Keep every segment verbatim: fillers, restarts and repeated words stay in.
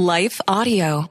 Life Audio.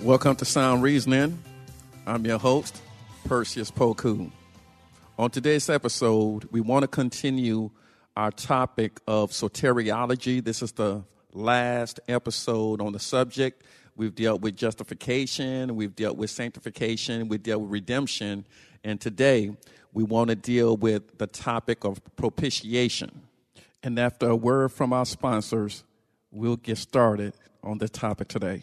Welcome to Sound Reasoning. I'm your host, Perseus Poku. On today's episode, we want to continue our topic of soteriology. This is the last episode on the subject. We've dealt with justification, we've dealt with sanctification, we've dealt with redemption, and today we want to deal with the topic of propitiation. And after a word from our sponsors, we'll get started on the topic today.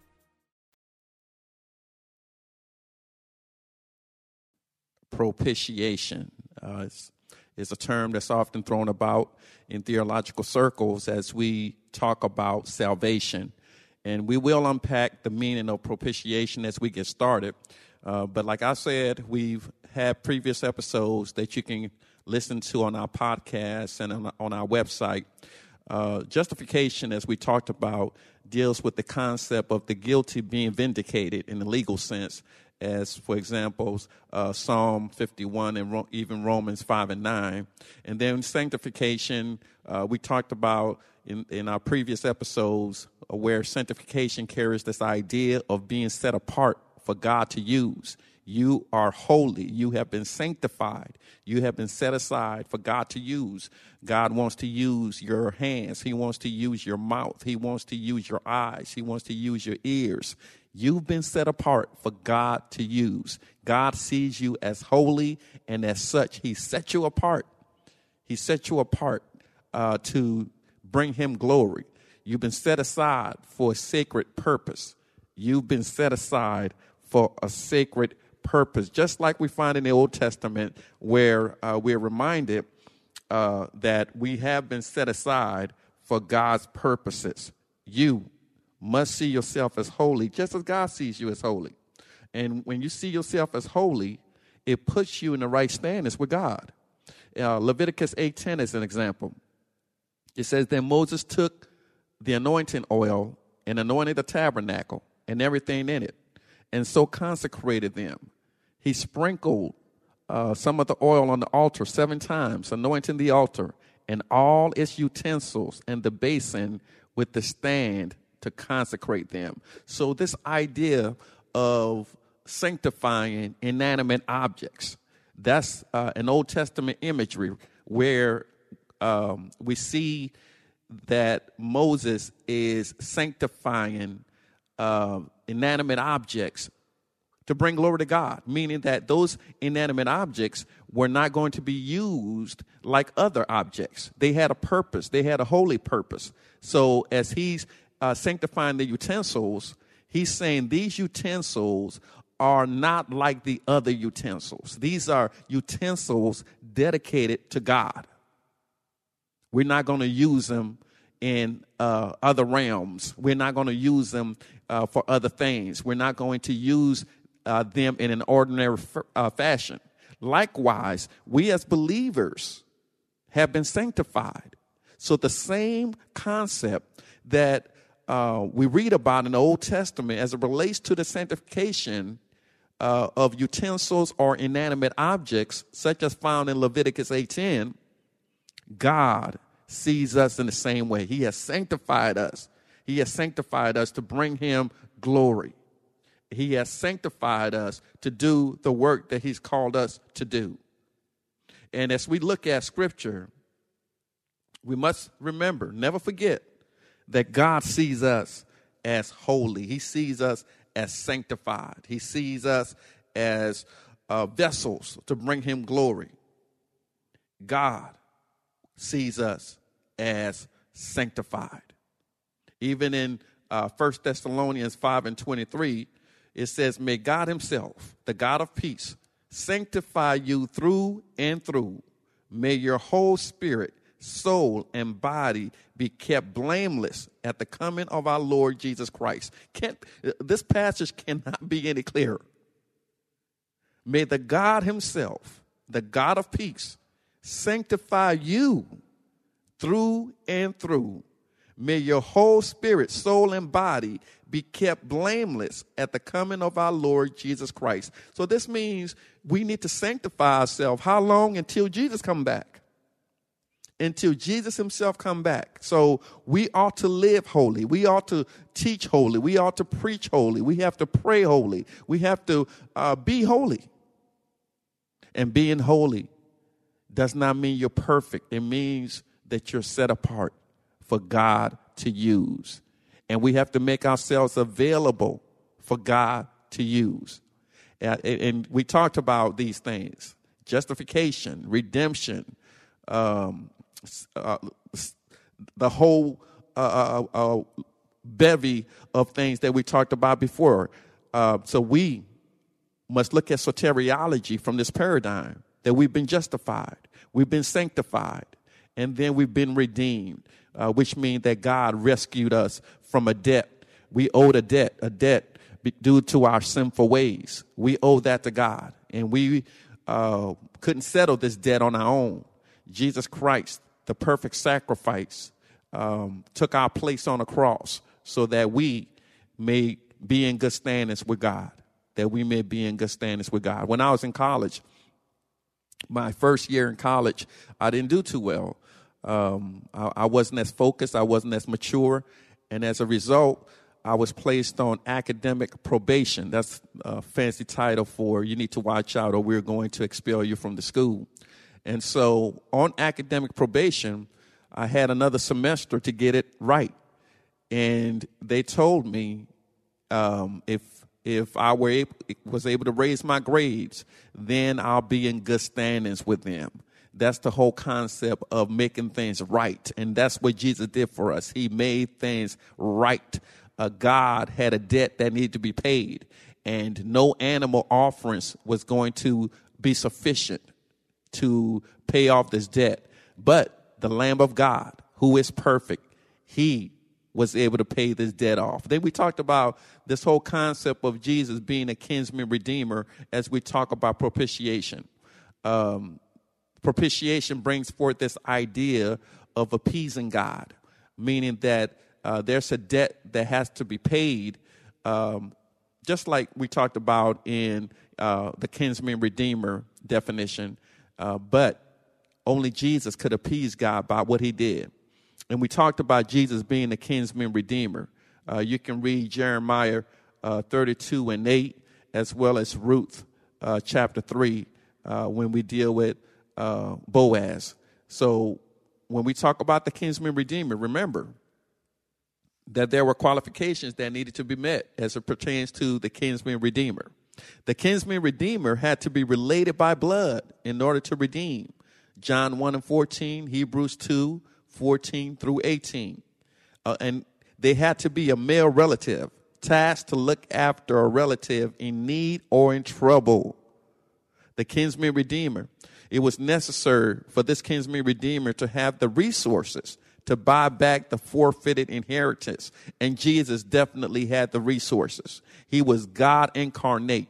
Propitiation uh, is, is a term that's often thrown about in theological circles as we talk about salvation. And we will unpack the meaning of propitiation as we get started. Uh, but like I said, we've had previous episodes that you can listen to on our podcast and on, on our website. Uh, justification, as we talked about, deals with the concept of the guilty being vindicated in the legal sense. As, for example, uh, Psalm fifty-one and Ro- even Romans five and nine. And then sanctification, uh, we talked about in, in our previous episodes uh, where sanctification carries this idea of being set apart for God to use. You are holy. You have been sanctified. You have been set aside for God to use. God wants to use your hands. He wants to use your mouth. He wants to use your eyes. He wants to use your ears. You've been set apart for God to use. God sees you as holy, and as such, he set you apart. He set you apart uh, to bring him glory. You've been set aside for a sacred purpose. You've been set aside for a sacred purpose, just like we find in the Old Testament where uh, we're reminded uh, that we have been set aside for God's purposes. You must see yourself as holy, just as God sees you as holy. And when you see yourself as holy, it puts you in the right standards with God. Uh, Leviticus eight ten is an example. It says, then Moses took the anointing oil and anointed the tabernacle and everything in it, and so consecrated them. He sprinkled uh, some of the oil on the altar seven times, anointing the altar and all its utensils and the basin with the stand to consecrate them. So this idea of sanctifying inanimate objects, that's uh, an Old Testament imagery where um, we see that Moses is sanctifying uh, inanimate objects to bring glory to God, meaning that those inanimate objects were not going to be used like other objects. They had a purpose. They had a holy purpose. So as he's uh, sanctifying the utensils, he's saying these utensils are not like the other utensils. These are utensils dedicated to God. We're not going to use them in uh, other realms. We're not going to use them uh, for other things. We're not going to use uh, them in an ordinary f- uh, fashion. Likewise, we as believers have been sanctified. So the same concept that uh, we read about in the Old Testament as it relates to the sanctification uh, of utensils or inanimate objects, such as found in Leviticus eight ten, God sees us in the same way. He has sanctified us. He has sanctified us to bring him glory. He has sanctified us to do the work that he's called us to do. And as we look at Scripture, we must remember, never forget, that God sees us as holy. He sees us as sanctified. He sees us as uh, vessels to bring him glory. God sees us as sanctified. Even in uh, First Thessalonians five and twenty-three, it says, may God himself, the God of peace, sanctify you through and through. May your whole spirit, soul, and body be kept blameless at the coming of our Lord Jesus Christ. Can't, this passage cannot be any clearer. May the God himself, the God of peace, sanctify you through and through. May your whole spirit, soul, and body be kept blameless at the coming of our Lord Jesus Christ. So this means we need to sanctify ourselves. How long? Until Jesus come back. Until Jesus himself come back. So we ought to live holy. We ought to teach holy. We ought to preach holy. We have to pray holy. We have to uh, be holy. And being holy does not mean you're perfect. It means that you're set apart for God to use. And we have to make ourselves available for God to use. And, and we talked about these things: justification, redemption, um, uh, the whole uh, uh, uh, bevy of things that we talked about before. Uh, so we must look at soteriology from this paradigm that we've been justified, we've been sanctified, and then we've been redeemed, uh, which means that God rescued us from a debt. We owed a debt, a debt due to our sinful ways. We owe that to God, and we uh, couldn't settle this debt on our own. Jesus Christ, the perfect sacrifice, um, took our place on the cross so that we may be in good standings with God, that we may be in good standings with God. When I was in college, my first year in college, I didn't do too well. Um, I, I wasn't as focused. I wasn't as mature. And as a result, I was placed on academic probation. That's a fancy title for you need to watch out or we're going to expel you from the school. And so on academic probation, I had another semester to get it right. And they told me um, if If I were able, was able to raise my grades, then I'll be in good standings with them. That's the whole concept of making things right. And that's what Jesus did for us. He made things right. Uh, God had a debt that needed to be paid, and no animal offerings was going to be sufficient to pay off this debt. But the Lamb of God, who is perfect, he was able to pay this debt off. Then we talked about this whole concept of Jesus being a kinsman redeemer as we talk about propitiation. Um, propitiation brings forth this idea of appeasing God, meaning that uh, there's a debt that has to be paid, um, just like we talked about in uh, the kinsman redeemer definition, uh, but only Jesus could appease God by what he did. And we talked about Jesus being the kinsman redeemer. Uh, you can read Jeremiah uh, thirty-two and eight, as well as Ruth uh, chapter three, uh, when we deal with uh, Boaz. So when we talk about the kinsman redeemer, remember that there were qualifications that needed to be met as it pertains to the kinsman redeemer. The kinsman redeemer had to be related by blood in order to redeem. John one and fourteen, Hebrews two, fourteen through eighteen. Uh, and they had to be a male relative, tasked to look after a relative in need or in trouble. The kinsman redeemer. It was necessary for this kinsman redeemer to have the resources to buy back the forfeited inheritance. And Jesus definitely had the resources. He was God incarnate.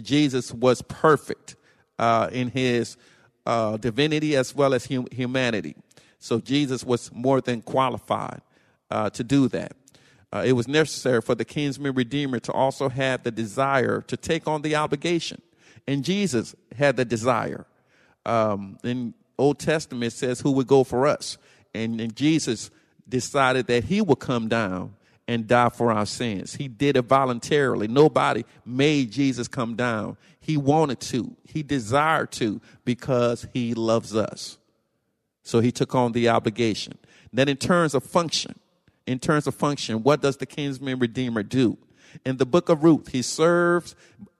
Jesus was perfect uh, in his uh, divinity as well as hum- humanity. So Jesus was more than qualified uh, to do that. Uh, it was necessary for the kinsman redeemer to also have the desire to take on the obligation. And Jesus had the desire. Um, in Old Testament, it says who would go for us. And, and Jesus decided that he would come down and die for our sins. He did it voluntarily. Nobody made Jesus come down. He wanted to. He desired to because he loves us. So he took on the obligation. Then in terms of function, in terms of function, what does the kinsman redeemer do? In the book of Ruth, he serves,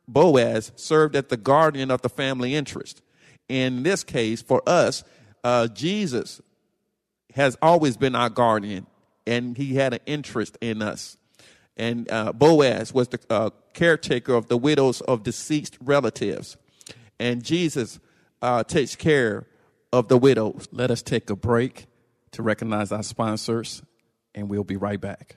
Boaz served as the guardian of the family interest. In this case, for us, uh, Jesus has always been our guardian, and he had an interest in us. And uh, Boaz was the uh, caretaker of the widows of deceased relatives. And Jesus uh, takes care of the widows. Let us take a break to recognize our sponsors, and we'll be right back.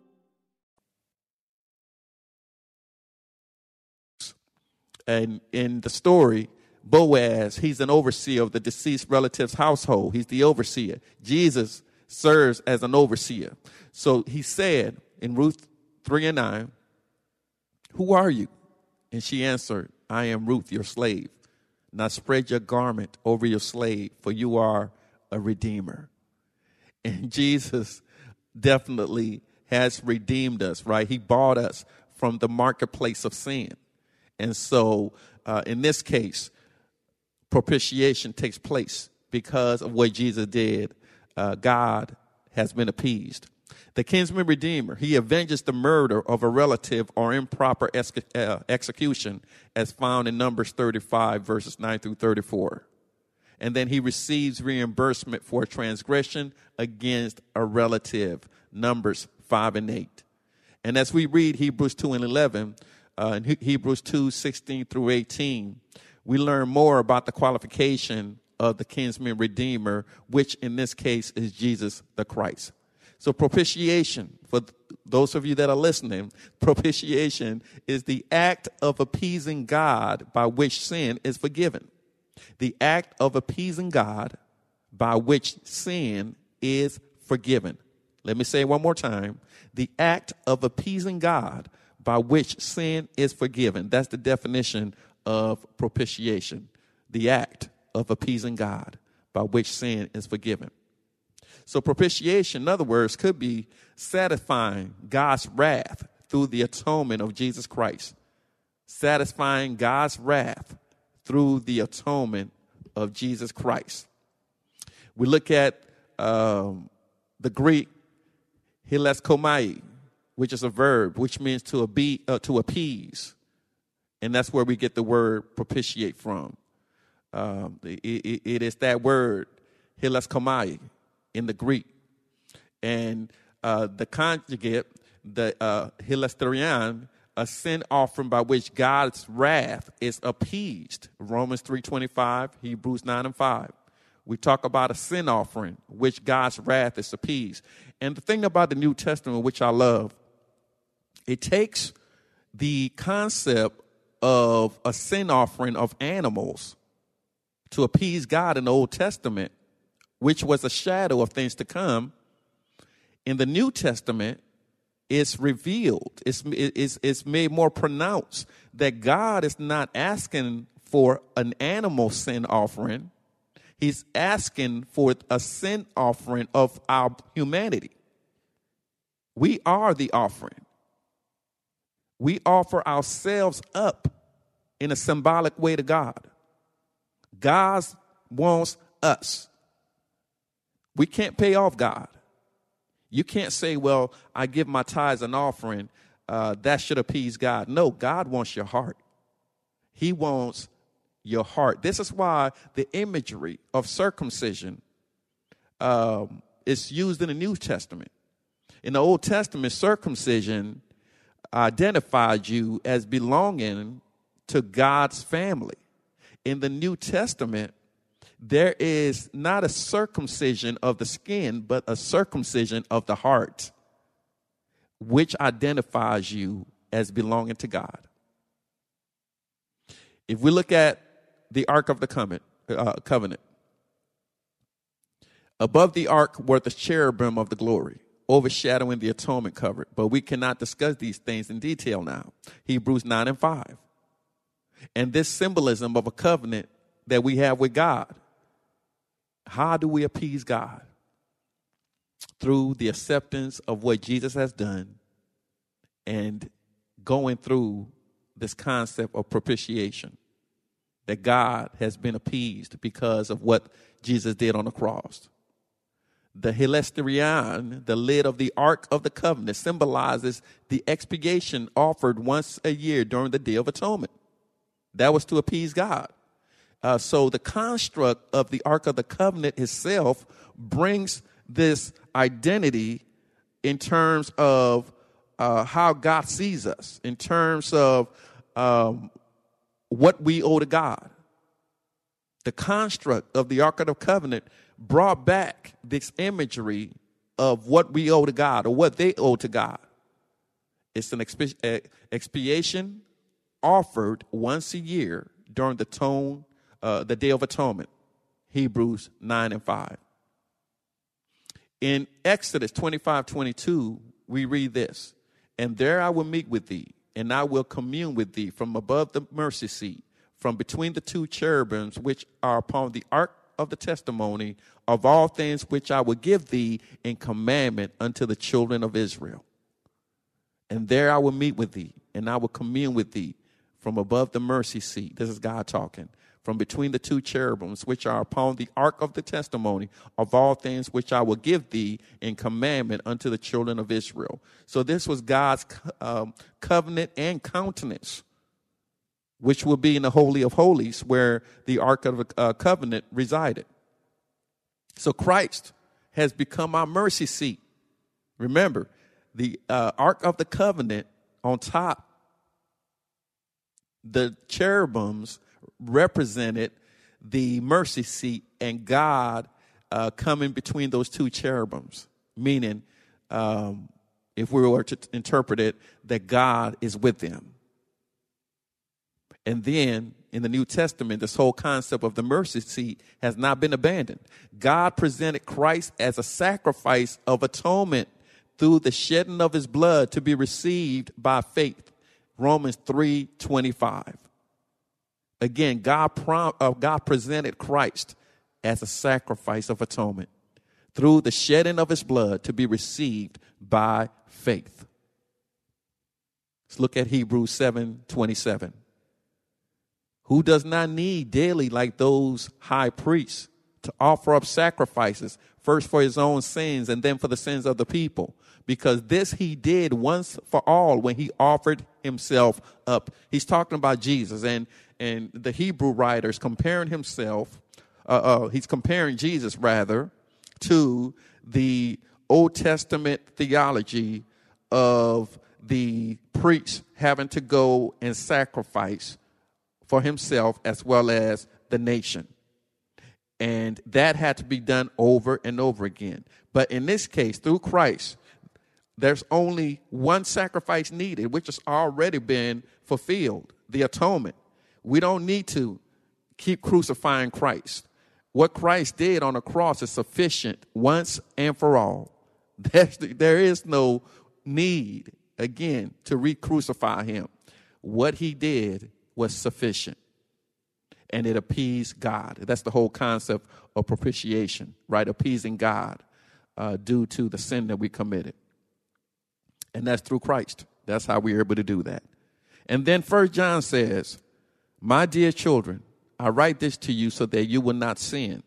And in the story, Boaz, he's an overseer of the deceased relative's household. He's the overseer. Jesus serves as an overseer. So he said in Ruth three and nine, "Who are you?" And she answered, "I am Ruth, your slave. Now spread your garment over your slave, for you are a redeemer." And Jesus definitely has redeemed us, right? He bought us from the marketplace of sin. And so uh, in this case, propitiation takes place because of what Jesus did. Uh, God has been appeased. The kinsman redeemer, he avenges the murder of a relative or improper ex- uh, execution as found in Numbers thirty-five, verses nine through thirty-four. And then he receives reimbursement for transgression against a relative, Numbers five and eight. And as we read Hebrews two and eleven, Uh, in Hebrews two, sixteen through eighteen, we learn more about the qualification of the kinsman redeemer, which in this case is Jesus the Christ. So propitiation, for th- those of you that are listening, propitiation is the act of appeasing God by which sin is forgiven. The act of appeasing God by which sin is forgiven. Let me say it one more time. The act of appeasing God by which sin is forgiven. That's the definition of propitiation, the act of appeasing God by which sin is forgiven. So propitiation, in other words, could be satisfying God's wrath through the atonement of Jesus Christ. Satisfying God's wrath through the atonement of Jesus Christ. We look at um, the Greek hilaskomai, which is a verb, which means to, abe- uh, to appease. And that's where we get the word propitiate from. Um, it, it, it is that word, hilaskomai, in the Greek. And uh, the conjugate, the uh, hilasterion, a sin offering by which God's wrath is appeased. Romans three twenty-five, Hebrews nine and five. We talk about a sin offering, which God's wrath is appeased. And the thing about the New Testament, which I love, it takes the concept of a sin offering of animals to appease God in the Old Testament, which was a shadow of things to come. In the New Testament, it's revealed. It's, it's, it's made more pronounced that God is not asking for an animal sin offering. He's asking for a sin offering of our humanity. We are the offering. We offer ourselves up in a symbolic way to God. God wants us. We can't pay off God. You can't say, well, I give my tithes and offering. Uh, that should appease God. No, God wants your heart. He wants your heart. This is why the imagery of circumcision um, is used in the New Testament. In the Old Testament, circumcision identified you as belonging to God's family. In the New Testament, there is not a circumcision of the skin, but a circumcision of the heart, which identifies you as belonging to God. If we look at the Ark of the Covenant, uh, covenant. Above the Ark were the cherubim of the glory, overshadowing the atonement covered. But we cannot discuss these things in detail now. Hebrews nine and five. And this symbolism of a covenant that we have with God. How do we appease God? Through the acceptance of what Jesus has done and going through this concept of propitiation, that God has been appeased because of what Jesus did on the cross. The hilasterion, the lid of the Ark of the Covenant, symbolizes the expiation offered once a year during the Day of Atonement. That was to appease God. Uh, so the construct of the Ark of the Covenant itself brings this identity in terms of uh, how God sees us, in terms of um, what we owe to God. The construct of the Ark of the Covenant brought back this imagery of what we owe to God or what they owe to God. It's an expi- expiation offered once a year during the tone Uh, the Day of Atonement, Hebrews nine and five. In Exodus twenty-five twenty-two, we read this, and there I will meet with thee, and I will commune with thee from above the mercy seat, from between the two cherubims which are upon the ark of the testimony, of all things which I will give thee in commandment unto the children of Israel. And there I will meet with thee, and I will commune with thee from above the mercy seat. This is God talking. From between the two cherubims, which are upon the ark of the testimony, of all things which I will give thee in commandment unto the children of Israel. So this was God's um, covenant and countenance, which will be in the Holy of Holies, where the ark of the uh, covenant resided. So Christ has become our mercy seat. Remember, the uh, ark of the covenant on top, the cherubims represented the mercy seat, and God uh, coming between those two cherubims, meaning, um, if we were to interpret it, that God is with them. And then in the New Testament, this whole concept of the mercy seat has not been abandoned. God presented Christ as a sacrifice of atonement through the shedding of his blood to be received by faith. Romans three twenty-five. Again, God, prom- uh, God presented Christ as a sacrifice of atonement through the shedding of his blood to be received by faith. Let's look at Hebrews seven twenty-seven. Who does not need daily, like those high priests, to offer up sacrifices, first for his own sins and then for the sins of the people? Because this he did once for all when he offered himself up. He's talking about Jesus, and And the Hebrew writer is comparing himself, uh, uh, he's comparing Jesus, rather, to the Old Testament theology of the priest having to go and sacrifice for himself as well as the nation. And that had to be done over and over again. But in this case, through Christ, there's only one sacrifice needed, which has already been fulfilled, the atonement. We don't need to keep crucifying Christ. What Christ did on the cross is sufficient once and for all. There's, there is no need, again, to re-crucify him. What he did was sufficient, and it appeased God. That's the whole concept of propitiation, right? Appeasing God uh, due to the sin that we committed. And that's through Christ. That's how we're able to do that. And then First John says, my dear children, I write this to you so that you will not sin.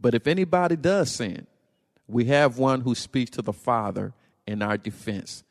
But if anybody does sin, we have one who speaks to the Father in our defense.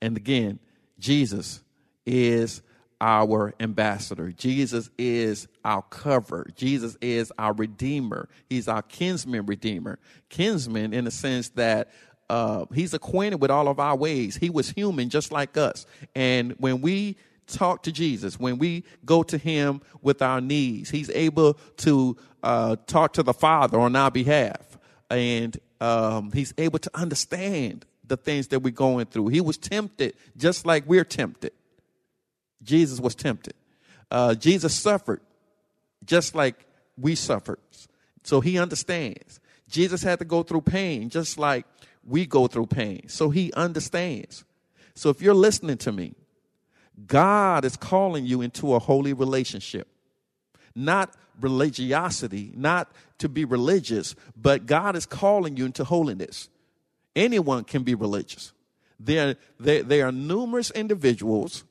And again, Jesus is our ambassador. Jesus is our cover. Jesus is our redeemer. He's our kinsman redeemer. Kinsman in the sense that uh, he's acquainted with all of our ways. He was human just like us. And when we talk to Jesus, when we go to him with our needs, he's able to uh, talk to the Father on our behalf. And um, he's able to understand the things that we're going through. He was tempted just like we're tempted. Jesus was tempted. Uh, Jesus suffered just like we suffered. So he understands. Jesus had to go through pain just like we go through pain. So he understands. So if you're listening to me, God is calling you into a holy relationship. Not religiosity, not to be religious, but God is calling you into holiness. Anyone can be religious. There, there, there are numerous individuals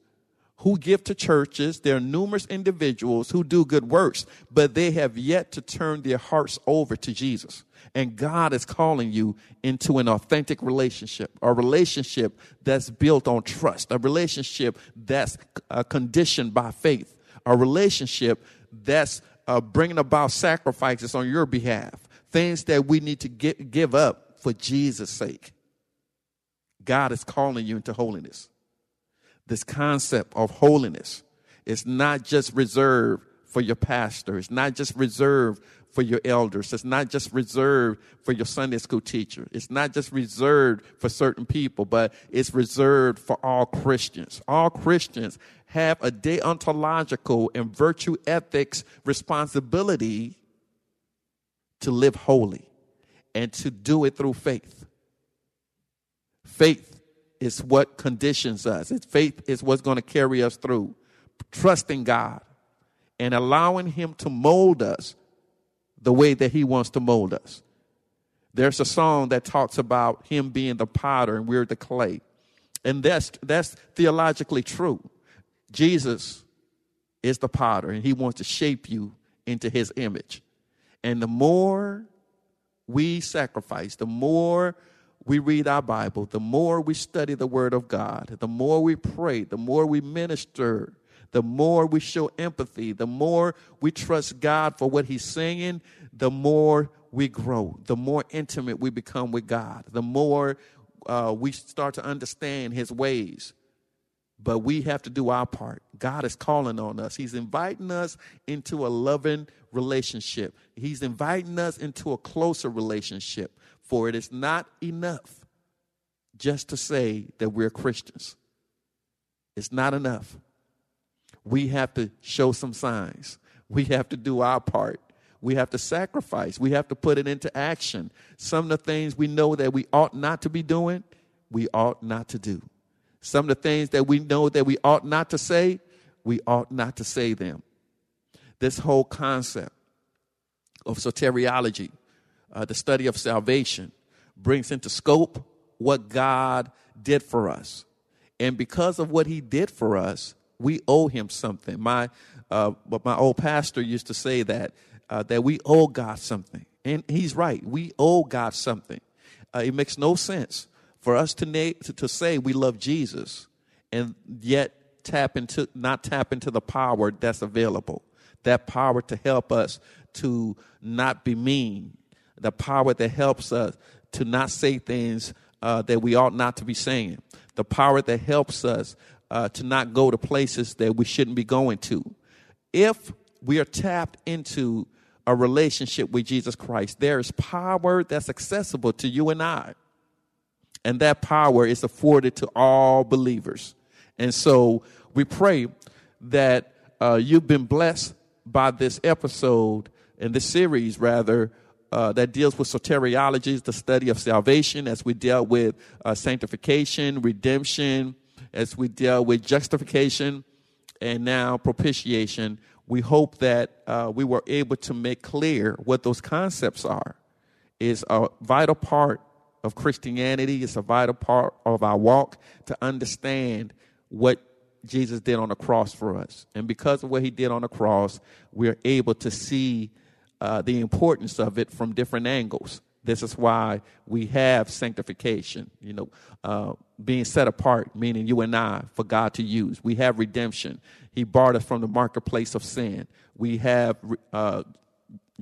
who give to churches. There are numerous individuals who do good works, but they have yet to turn their hearts over to Jesus. And God is calling you into an authentic relationship, a relationship that's built on trust, a relationship that's uh, conditioned by faith, a relationship that's uh, bringing about sacrifices on your behalf, things that we need to get, give up for Jesus' sake. God is calling you into holiness. This concept of holiness is not just reserved for your pastor. It's not just reserved for your elders. It's not just reserved for your Sunday school teacher. It's not just reserved for certain people, but it's reserved for all Christians. All Christians have a deontological and virtue ethics responsibility to live holy and to do it through faith. Faith. It's what conditions us. It's faith is what's going to carry us through. Trusting God and allowing him to mold us the way that he wants to mold us. There's a song that talks about him being the potter and we're the clay. And that's that's theologically true. Jesus is the potter and he wants to shape you into his image. And the more we sacrifice, the more we read our Bible, the more we study the Word of God, the more we pray, the more we minister, the more we show empathy, the more we trust God for what he's saying, the more we grow, the more intimate we become with God, the more uh, we start to understand his ways. But we have to do our part. God is calling on us. He's inviting us into a loving relationship. He's inviting us into a closer relationship. For it is not enough just to say that we're Christians. It's not enough. We have to show some signs. We have to do our part. We have to sacrifice. We have to put it into action. Some of the things we know that we ought not to be doing, we ought not to do. Some of the things that we know that we ought not to say, we ought not to say them. This whole concept of soteriology, Uh, the study of salvation, brings into scope what God did for us. And because of what he did for us, we owe him something. My uh, my old pastor used to say that, uh, that we owe God something. And he's right. We owe God something. Uh, it makes no sense for us to, na- to, to say we love Jesus and yet tap into not tap into the power that's available, that power to help us to not be mean, the power that helps us to not say things uh, that we ought not to be saying, the power that helps us uh, to not go to places that we shouldn't be going to. If we are tapped into a relationship with Jesus Christ, there is power that's accessible to you and I. And that power is afforded to all believers. And so we pray that uh, you've been blessed by this episode and this series, rather, uh, that deals with soteriology, the study of salvation, as we dealt with uh, sanctification, redemption, as we dealt with justification, and now propitiation. We hope that uh, we were able to make clear what those concepts are. It's a vital part of Christianity. It's a vital part of our walk to understand what Jesus did on the cross for us. And because of what he did on the cross, we're able to see uh, the importance of it from different angles. This is why we have sanctification, you know, uh, being set apart, meaning you and I, for God to use. We have redemption. He bought us from the marketplace of sin. We have uh,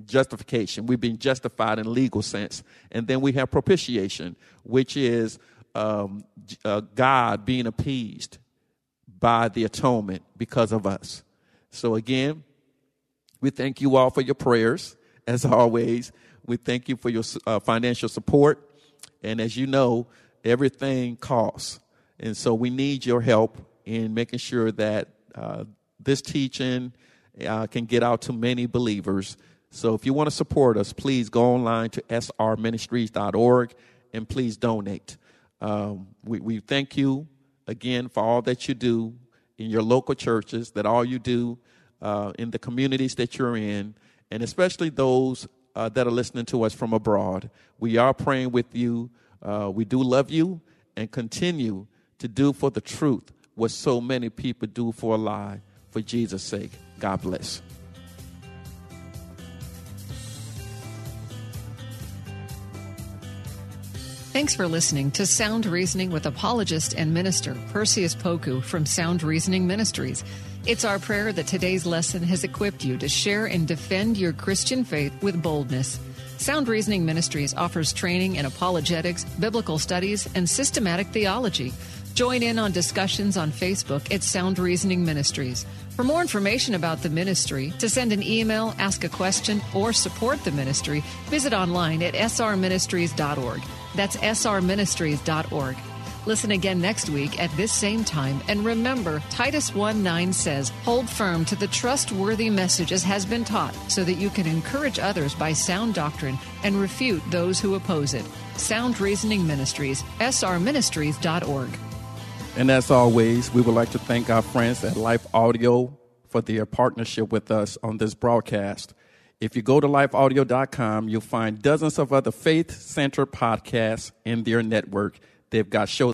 justification. We've been justified in legal sense. And then we have propitiation, which is um, uh, God being appeased by the atonement because of us. So again, we thank you all for your prayers, as always. We thank you for your uh, financial support. And as you know, everything costs. And so we need your help in making sure that uh, this teaching uh, can get out to many believers. So if you want to support us, please go online to S R ministries dot org and please donate. Um, we, we thank you again for all that you do in your local churches, that all you do uh, in the communities that you're in, and especially those Uh, that are listening to us from abroad. We are praying with you. Uh, we do love you, and continue to do for the truth what so many people do for a lie. For Jesus' sake, God bless. Thanks for listening to Sound Reasoning with apologist and minister Perseus Poku from Sound Reasoning Ministries. It's our prayer that today's lesson has equipped you to share and defend your Christian faith with boldness. Sound Reasoning Ministries offers training in apologetics, biblical studies, and systematic theology. Join in on discussions on Facebook at Sound Reasoning Ministries. For more information about the ministry, to send an email, ask a question, or support the ministry, visit online at S R ministries dot org. That's S R ministries dot org. Listen again next week at this same time. And remember, Titus one nine says, "Hold firm to the trustworthy message as has been taught, so that you can encourage others by sound doctrine and refute those who oppose it." Sound Reasoning Ministries, S R ministries dot org. And as always, we would like to thank our friends at Life Audio for their partnership with us on this broadcast. If you go to life audio dot com, you'll find dozens of other faith-centered podcasts in their network. They've got shows.